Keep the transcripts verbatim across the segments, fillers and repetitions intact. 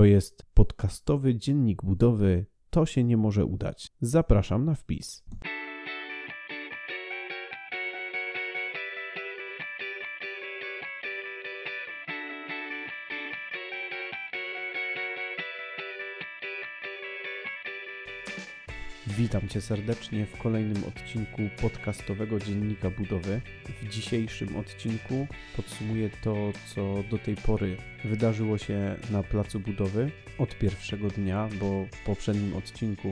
To jest podcastowy dziennik budowy. To się nie może udać. Zapraszam na wpis. Witam Cię serdecznie w kolejnym odcinku podcastowego Dziennika Budowy. W dzisiejszym odcinku podsumuję to, co do tej pory wydarzyło się na placu budowy od pierwszego dnia, bo w poprzednim odcinku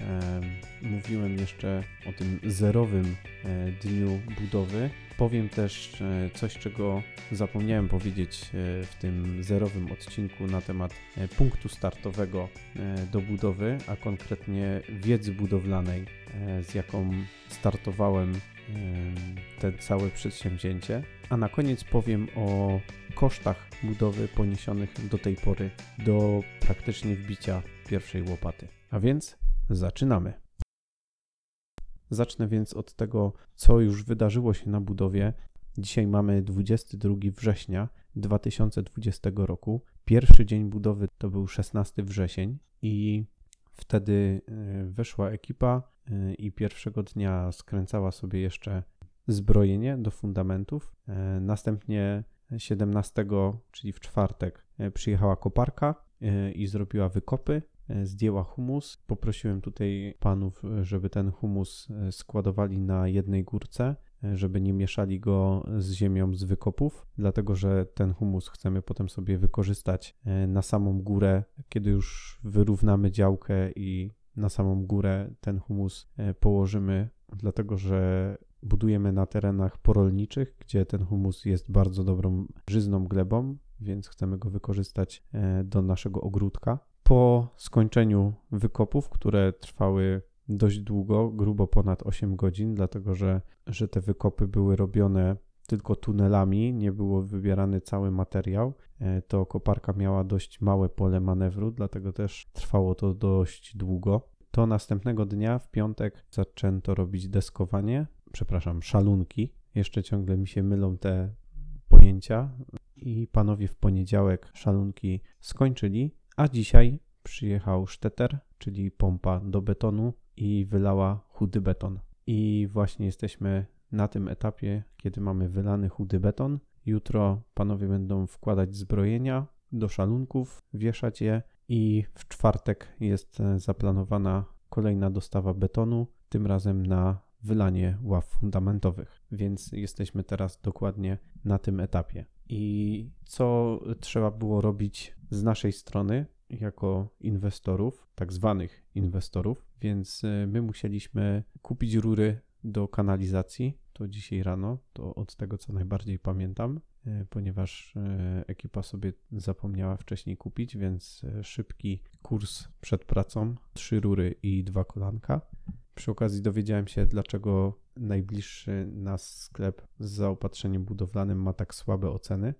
e, mówiłem jeszcze o tym zerowym e, dniu budowy. Powiem też e, coś, czego zapomniałem powiedzieć e, w tym zerowym odcinku na temat e, punktu startowego e, do budowy, a konkretnie wiedzy budowlanej, e, z jaką startowałem e, te całe przedsięwzięcie. A na koniec powiem o kosztach budowy poniesionych do tej pory do praktycznie wbicia pierwszej łopaty. A więc zaczynamy. Zacznę więc od tego, co już wydarzyło się na budowie. Dzisiaj mamy dwudziestego drugiego września dwa tysiące dwudziestego roku. Pierwszy dzień budowy to był szesnastego września i wtedy weszła ekipa i pierwszego dnia skręcała sobie jeszcze zbrojenie do fundamentów. Następnie siedemnastego, czyli w czwartek, przyjechała koparka i zrobiła wykopy. Zdjęła humus. Poprosiłem tutaj panów, żeby ten humus składowali na jednej górce, żeby nie mieszali go z ziemią z wykopów, dlatego że ten humus chcemy potem sobie wykorzystać na samą górę, kiedy już wyrównamy działkę i na samą górę ten humus położymy, dlatego że budujemy na terenach porolniczych, gdzie ten humus jest bardzo dobrą żyzną glebą, więc chcemy go wykorzystać do naszego ogródka. Po skończeniu wykopów, które trwały dość długo, grubo ponad osiem godzin, dlatego że, że te wykopy były robione tylko tunelami, nie było wybierany cały materiał, to koparka miała dość małe pole manewru, dlatego też trwało to dość długo. To następnego dnia, w piątek, zaczęto robić deskowanie, przepraszam, szalunki. Jeszcze ciągle mi się mylą te pojęcia i panowie w poniedziałek szalunki skończyli. A dzisiaj przyjechał szteter, czyli pompa do betonu i wylała chudy beton. I właśnie jesteśmy na tym etapie, kiedy mamy wylany chudy beton. Jutro panowie będą wkładać zbrojenia do szalunków, wieszać je i w czwartek jest zaplanowana kolejna dostawa betonu, tym razem na wylanie ław fundamentowych. Więc jesteśmy teraz dokładnie na tym etapie. I co trzeba było robić z naszej strony jako inwestorów, tak zwanych inwestorów, więc my musieliśmy kupić rury do kanalizacji, to dzisiaj rano, to od tego co najbardziej pamiętam, ponieważ ekipa sobie zapomniała wcześniej kupić, więc szybki kurs przed pracą, trzy rury i dwa kolanka. Przy okazji dowiedziałem się, dlaczego najbliższy nas sklep z zaopatrzeniem budowlanym ma tak słabe oceny,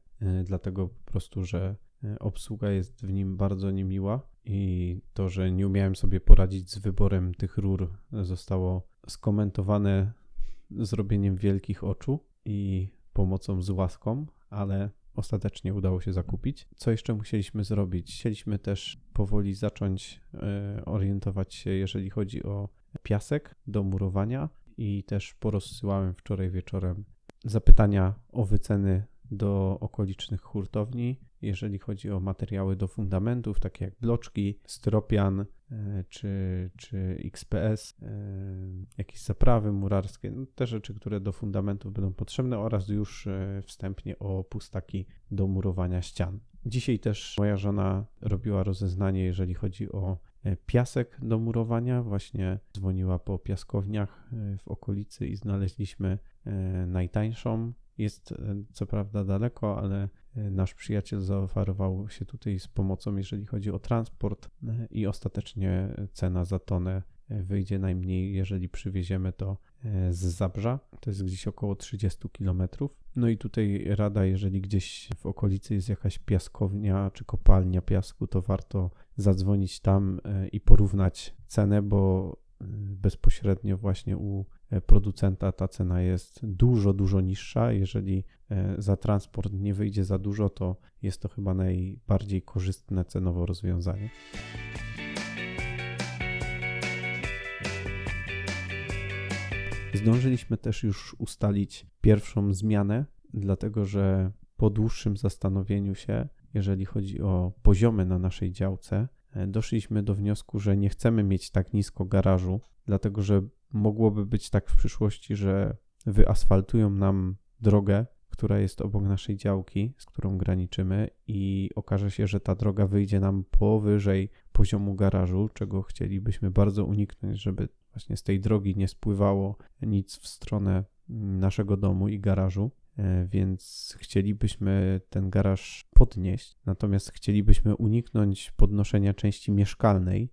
dlatego po prostu, że obsługa jest w nim bardzo niemiła i to, że nie umiałem sobie poradzić z wyborem tych rur, zostało skomentowane zrobieniem wielkich oczu i pomocą z łaską, ale ostatecznie udało się zakupić. Co jeszcze musieliśmy zrobić? Chcieliśmy też powoli zacząć orientować się, jeżeli chodzi o piasek do murowania i też porozsyłałem wczoraj wieczorem zapytania o wyceny do okolicznych hurtowni, jeżeli chodzi o materiały do fundamentów, takie jak bloczki, styropian czy, czy X P S, jakieś zaprawy murarskie, no te rzeczy, które do fundamentów będą potrzebne oraz już wstępnie o pustaki do murowania ścian. Dzisiaj też moja żona robiła rozeznanie, jeżeli chodzi o piasek do murowania, właśnie dzwoniła po piaskowniach w okolicy i znaleźliśmy najtańszą. Jest co prawda daleko, ale nasz przyjaciel zaoferował się tutaj z pomocą, jeżeli chodzi o transport i ostatecznie cena za tonę wyjdzie najmniej, jeżeli przywieziemy to z Zabrza. To jest gdzieś około trzydzieści kilometrów. No i tutaj rada, jeżeli gdzieś w okolicy jest jakaś piaskownia czy kopalnia piasku, to warto zadzwonić tam i porównać cenę, bo bezpośrednio właśnie u producenta ta cena jest dużo, dużo niższa. Jeżeli za transport nie wyjdzie za dużo, to jest to chyba najbardziej korzystne cenowo rozwiązanie. Zdążyliśmy też już ustalić pierwszą zmianę, dlatego że po dłuższym zastanowieniu się, jeżeli chodzi o poziomy na naszej działce, doszliśmy do wniosku, że nie chcemy mieć tak nisko garażu, dlatego że mogłoby być tak w przyszłości, że wyasfaltują nam drogę, która jest obok naszej działki, z którą graniczymy, i okaże się, że ta droga wyjdzie nam powyżej poziomu garażu, czego chcielibyśmy bardzo uniknąć, żeby właśnie z tej drogi nie spływało nic w stronę naszego domu i garażu, więc chcielibyśmy ten garaż podnieść, natomiast chcielibyśmy uniknąć podnoszenia części mieszkalnej,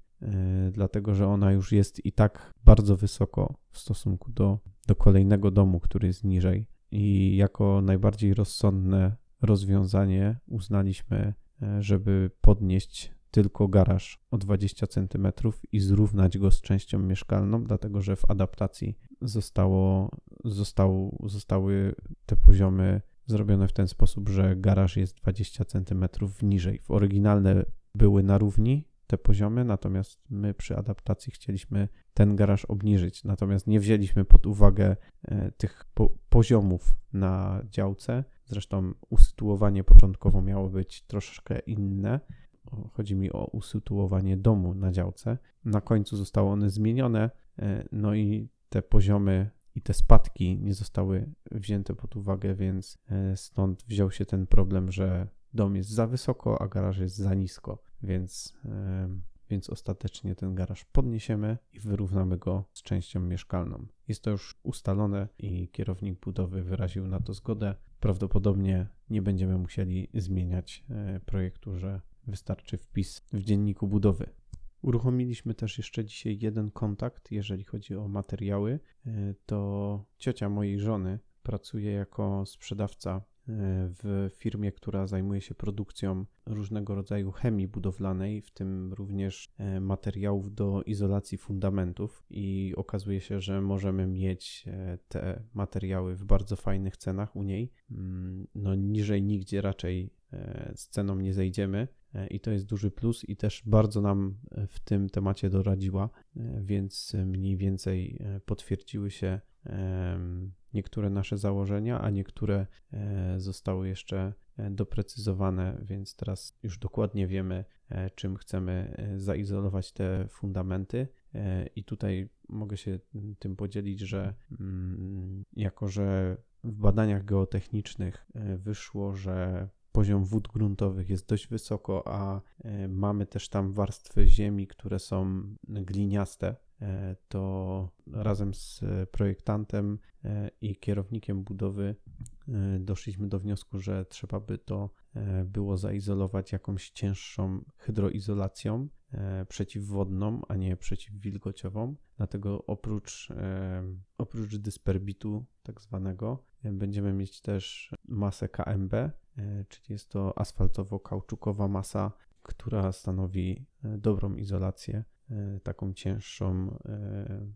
dlatego że ona już jest i tak bardzo wysoko w stosunku do, do kolejnego domu, który jest niżej. I jako najbardziej rozsądne rozwiązanie uznaliśmy, żeby podnieść tylko garaż o dwadzieścia centymetrów i zrównać go z częścią mieszkalną, dlatego że w adaptacji zostało, został, zostały te poziomy zrobione w ten sposób, że garaż jest dwadzieścia centymetrów niżej. W oryginalne były na równi te poziomy, natomiast my przy adaptacji chcieliśmy ten garaż obniżyć, natomiast nie wzięliśmy pod uwagę tych po- poziomów na działce. Zresztą usytuowanie początkowo miało być troszkę inne. Chodzi mi o usytuowanie domu na działce. Na końcu zostały one zmienione, no i te poziomy i te spadki nie zostały wzięte pod uwagę, więc stąd wziął się ten problem, że dom jest za wysoko, a garaż jest za nisko, więc, więc ostatecznie ten garaż podniesiemy i wyrównamy go z częścią mieszkalną. Jest to już ustalone i kierownik budowy wyraził na to zgodę. Prawdopodobnie nie będziemy musieli zmieniać projektu, że wystarczy wpis w dzienniku budowy. Uruchomiliśmy też jeszcze dzisiaj jeden kontakt, jeżeli chodzi o materiały. To ciocia mojej żony pracuje jako sprzedawca w firmie, która zajmuje się produkcją różnego rodzaju chemii budowlanej, w tym również materiałów do izolacji fundamentów, i okazuje się, że możemy mieć te materiały w bardzo fajnych cenach u niej. No niżej nigdzie raczej z ceną nie zejdziemy i to jest duży plus, i też bardzo nam w tym temacie doradziła, więc mniej więcej potwierdziły się niektóre nasze założenia, a niektóre zostały jeszcze doprecyzowane, więc teraz już dokładnie wiemy, czym chcemy zaizolować te fundamenty. I tutaj mogę się tym podzielić, że jako że w badaniach geotechnicznych wyszło, że poziom wód gruntowych jest dość wysoko, a mamy też tam warstwy ziemi, które są gliniaste, to razem z projektantem i kierownikiem budowy doszliśmy do wniosku, że trzeba by to było zaizolować jakąś cięższą hydroizolacją przeciwwodną, a nie przeciwwilgociową. Dlatego oprócz, oprócz dysperbitu tak zwanego będziemy mieć też masę K M B, czyli jest to asfaltowo-kauczukowa masa, która stanowi dobrą izolację, taką cięższą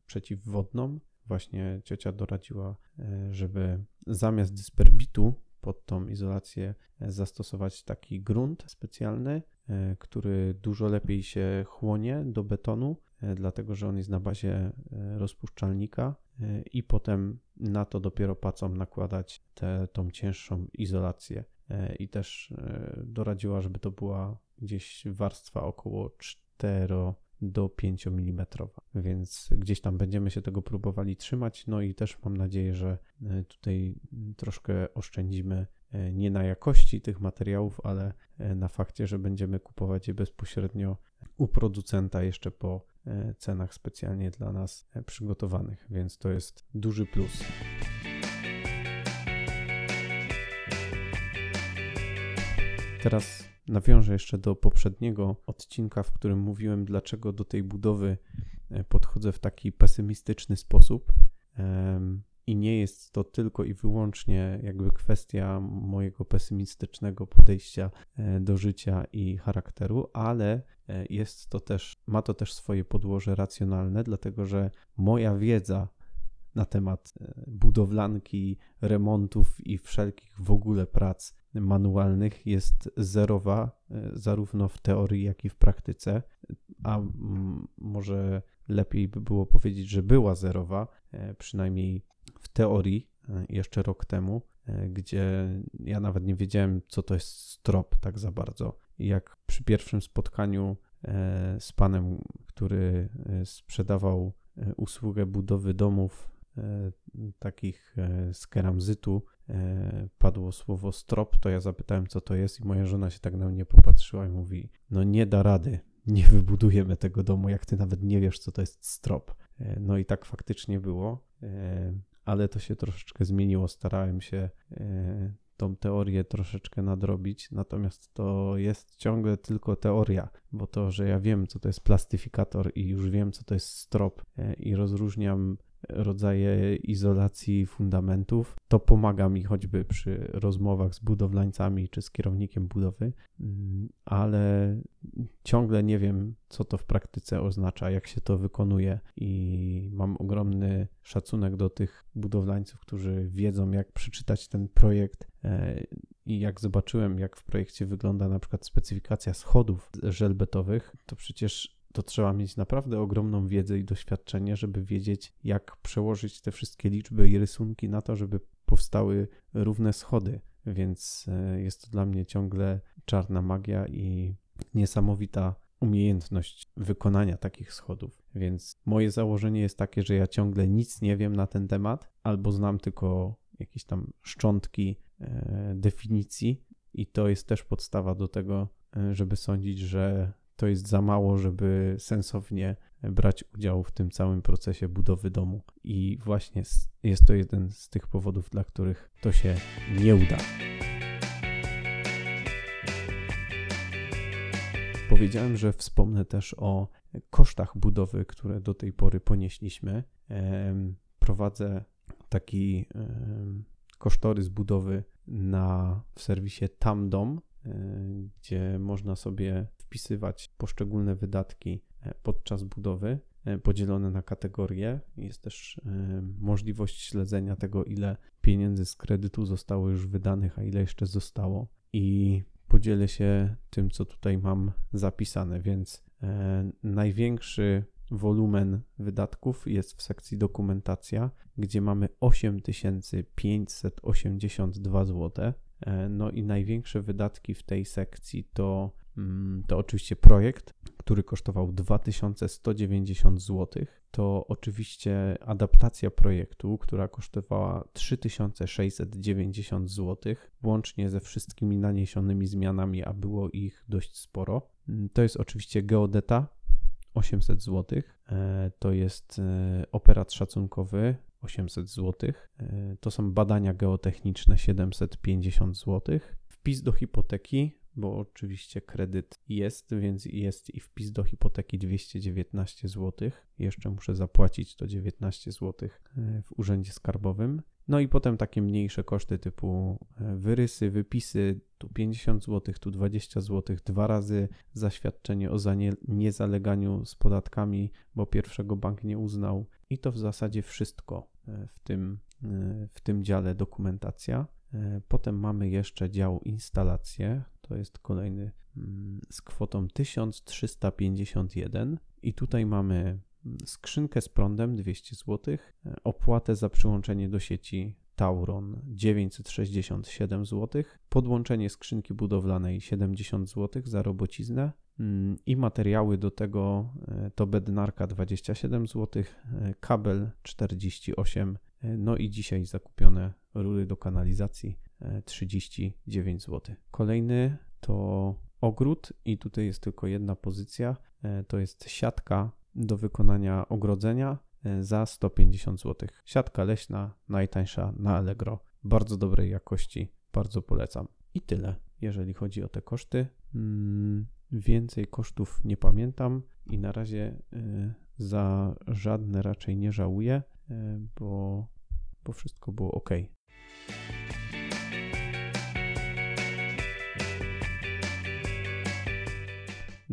przeciwwodną. Właśnie ciocia doradziła, żeby zamiast dysperbitu pod tą izolację zastosować taki grunt specjalny, który dużo lepiej się chłonie do betonu, dlatego że on jest na bazie rozpuszczalnika, i potem na to dopiero pacą nakładać tę tą cięższą izolację. I też doradziła, żeby to była gdzieś warstwa około cztery do pięciu milimetrów, więc gdzieś tam będziemy się tego próbowali trzymać, no i też mam nadzieję, że tutaj troszkę oszczędzimy nie na jakości tych materiałów, ale na fakcie, że będziemy kupować je bezpośrednio u producenta jeszcze po cenach specjalnie dla nas przygotowanych, więc to jest duży plus. Teraz nawiążę jeszcze do poprzedniego odcinka, w którym mówiłem, dlaczego do tej budowy podchodzę w taki pesymistyczny sposób, i nie jest to tylko i wyłącznie jakby kwestia mojego pesymistycznego podejścia do życia i charakteru, ale jest to też, ma to też swoje podłoże racjonalne, dlatego że moja wiedza na temat budowlanki, remontów i wszelkich w ogóle prac manualnych jest zerowa, zarówno w teorii, jak i w praktyce, a może lepiej by było powiedzieć, że była zerowa, przynajmniej w teorii jeszcze rok temu, gdzie ja nawet nie wiedziałem, co to jest strop tak za bardzo. Jak przy pierwszym spotkaniu z panem, który sprzedawał usługę budowy domów takich z keramzytu, padło słowo strop, to ja zapytałem, co to jest i moja żona się tak na mnie popatrzyła i mówi, no nie da rady, nie wybudujemy tego domu, jak ty nawet nie wiesz, co to jest strop. No i tak faktycznie było, ale to się troszeczkę zmieniło, starałem się tą teorię troszeczkę nadrobić, natomiast to jest ciągle tylko teoria, bo to, że ja wiem, co to jest plastyfikator i już wiem, co to jest strop i rozróżniam rodzaje izolacji fundamentów, to pomaga mi choćby przy rozmowach z budowlańcami czy z kierownikiem budowy, ale ciągle nie wiem, co to w praktyce oznacza, jak się to wykonuje i mam ogromny szacunek do tych budowlańców, którzy wiedzą, jak przeczytać ten projekt i jak zobaczyłem, jak w projekcie wygląda na przykład specyfikacja schodów żelbetowych, to przecież to trzeba mieć naprawdę ogromną wiedzę i doświadczenie, żeby wiedzieć, jak przełożyć te wszystkie liczby i rysunki na to, żeby powstały równe schody, więc jest to dla mnie ciągle czarna magia i niesamowita umiejętność wykonania takich schodów, więc moje założenie jest takie, że ja ciągle nic nie wiem na ten temat, albo znam tylko jakieś tam szczątki e, definicji i to jest też podstawa do tego, żeby sądzić, że to jest za mało, żeby sensownie brać udział w tym całym procesie budowy domu. I właśnie jest to jeden z tych powodów, dla których to się nie uda. Powiedziałem, że wspomnę też o kosztach budowy, które do tej pory ponieśliśmy. Prowadzę taki kosztorys budowy na, w serwisie TamDom, gdzie można sobie wpisywać poszczególne wydatki podczas budowy, podzielone na kategorie. Jest też możliwość śledzenia tego, ile pieniędzy z kredytu zostało już wydanych, a ile jeszcze zostało. I podzielę się tym, co tutaj mam zapisane, więc największy wolumen wydatków jest w sekcji dokumentacja, gdzie mamy osiem tysięcy pięćset osiemdziesiąt dwa złote. No i największe wydatki w tej sekcji to To oczywiście projekt, który kosztował dwa tysiące sto dziewięćdziesiąt złotych. To oczywiście adaptacja projektu, która kosztowała trzy tysiące sześćset dziewięćdziesiąt złotych, łącznie ze wszystkimi naniesionymi zmianami, a było ich dość sporo. To jest oczywiście geodeta osiemset złotych, to jest operat szacunkowy osiemset złotych, to są badania geotechniczne siedemset pięćdziesiąt złotych, wpis do hipoteki, bo oczywiście kredyt jest, więc jest i wpis do hipoteki dwieście dziewiętnaście złotych. Jeszcze muszę zapłacić to dziewiętnaście złotych w urzędzie skarbowym. No i potem takie mniejsze koszty typu wyrysy, wypisy, tu pięćdziesiąt złotych, tu dwadzieścia złotych, dwa razy zaświadczenie o niezaleganiu z podatkami, bo pierwszego bank nie uznał. I to w zasadzie wszystko w tym, w tym dziale dokumentacja. Potem mamy jeszcze dział instalacje, to jest kolejny z kwotą tysiąc trzysta pięćdziesiąt jeden i tutaj mamy skrzynkę z prądem dwieście złotych, opłatę za przyłączenie do sieci Tauron dziewięćset sześćdziesiąt siedem złotych, podłączenie skrzynki budowlanej siedemdziesiąt złotych za robociznę i materiały do tego to bednarka dwadzieścia siedem złotych, kabel czterdzieści osiem złotych, no i dzisiaj zakupione rury do kanalizacji trzydzieści dziewięć złotych. Kolejny to ogród i tutaj jest tylko jedna pozycja, to jest siatka do wykonania ogrodzenia za sto pięćdziesiąt złotych. Siatka leśna, najtańsza na Allegro, bardzo dobrej jakości, bardzo polecam. I tyle, jeżeli chodzi o te koszty. Hmm, więcej kosztów nie pamiętam i na razie y, za żadne raczej nie żałuję, y, bo, bo wszystko było ok.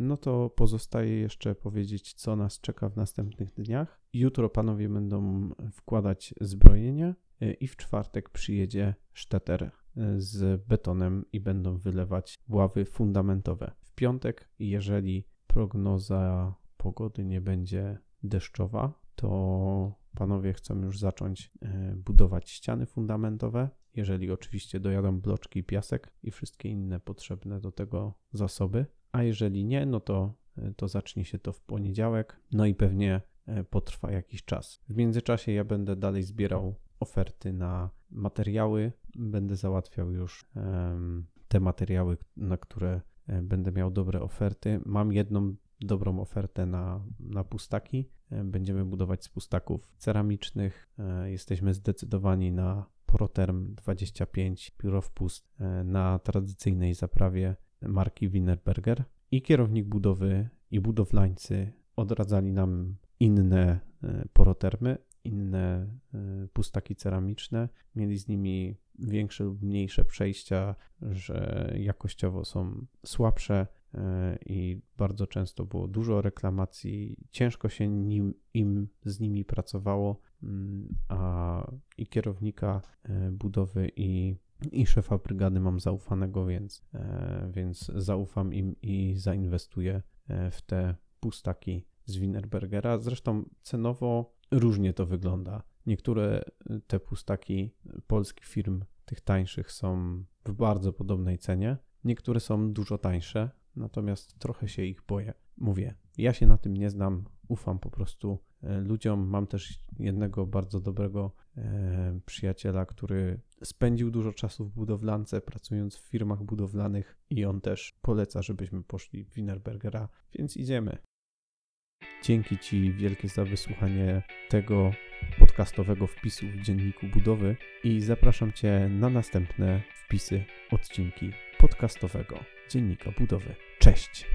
No to pozostaje jeszcze powiedzieć, co nas czeka w następnych dniach. Jutro panowie będą wkładać zbrojenie i w czwartek przyjedzie szteter z betonem i będą wylewać ławy fundamentowe. W piątek, jeżeli prognoza pogody nie będzie deszczowa, to panowie chcą już zacząć budować ściany fundamentowe, jeżeli oczywiście dojadą bloczki, piasek i wszystkie inne potrzebne do tego zasoby. A jeżeli nie, no to, to zacznie się to w poniedziałek, no i pewnie potrwa jakiś czas. W międzyczasie ja będę dalej zbierał oferty na materiały, będę załatwiał już um, te materiały, na które będę miał dobre oferty. Mam jedną dobrą ofertę na, na pustaki. Będziemy budować z pustaków ceramicznych. Jesteśmy zdecydowani na Porotherm dwadzieścia pięć pióro wpust na tradycyjnej zaprawie marki Wienerberger i kierownik budowy i budowlańcy odradzali nam inne porothermy, inne pustaki ceramiczne. Mieli z nimi większe lub mniejsze przejścia, że jakościowo są słabsze i bardzo często było dużo reklamacji. Ciężko się nim, im z nimi pracowało, a i kierownika budowy i I szefa brygady mam zaufanego, więc, więc zaufam im i zainwestuję w te pustaki z Wienerbergera. Zresztą cenowo różnie to wygląda. Niektóre te pustaki polskich firm, tych tańszych, są w bardzo podobnej cenie. Niektóre są dużo tańsze, natomiast trochę się ich boję. Mówię, ja się na tym nie znam, ufam po prostu ludziom. Mam też jednego bardzo dobrego e, przyjaciela, który spędził dużo czasu w budowlance, pracując w firmach budowlanych i on też poleca, żebyśmy poszli w Wienerbergera, więc idziemy. Dzięki Ci wielkie za wysłuchanie tego podcastowego wpisu w Dzienniku Budowy i zapraszam Cię na następne wpisy, odcinki podcastowego Dziennika Budowy. Cześć!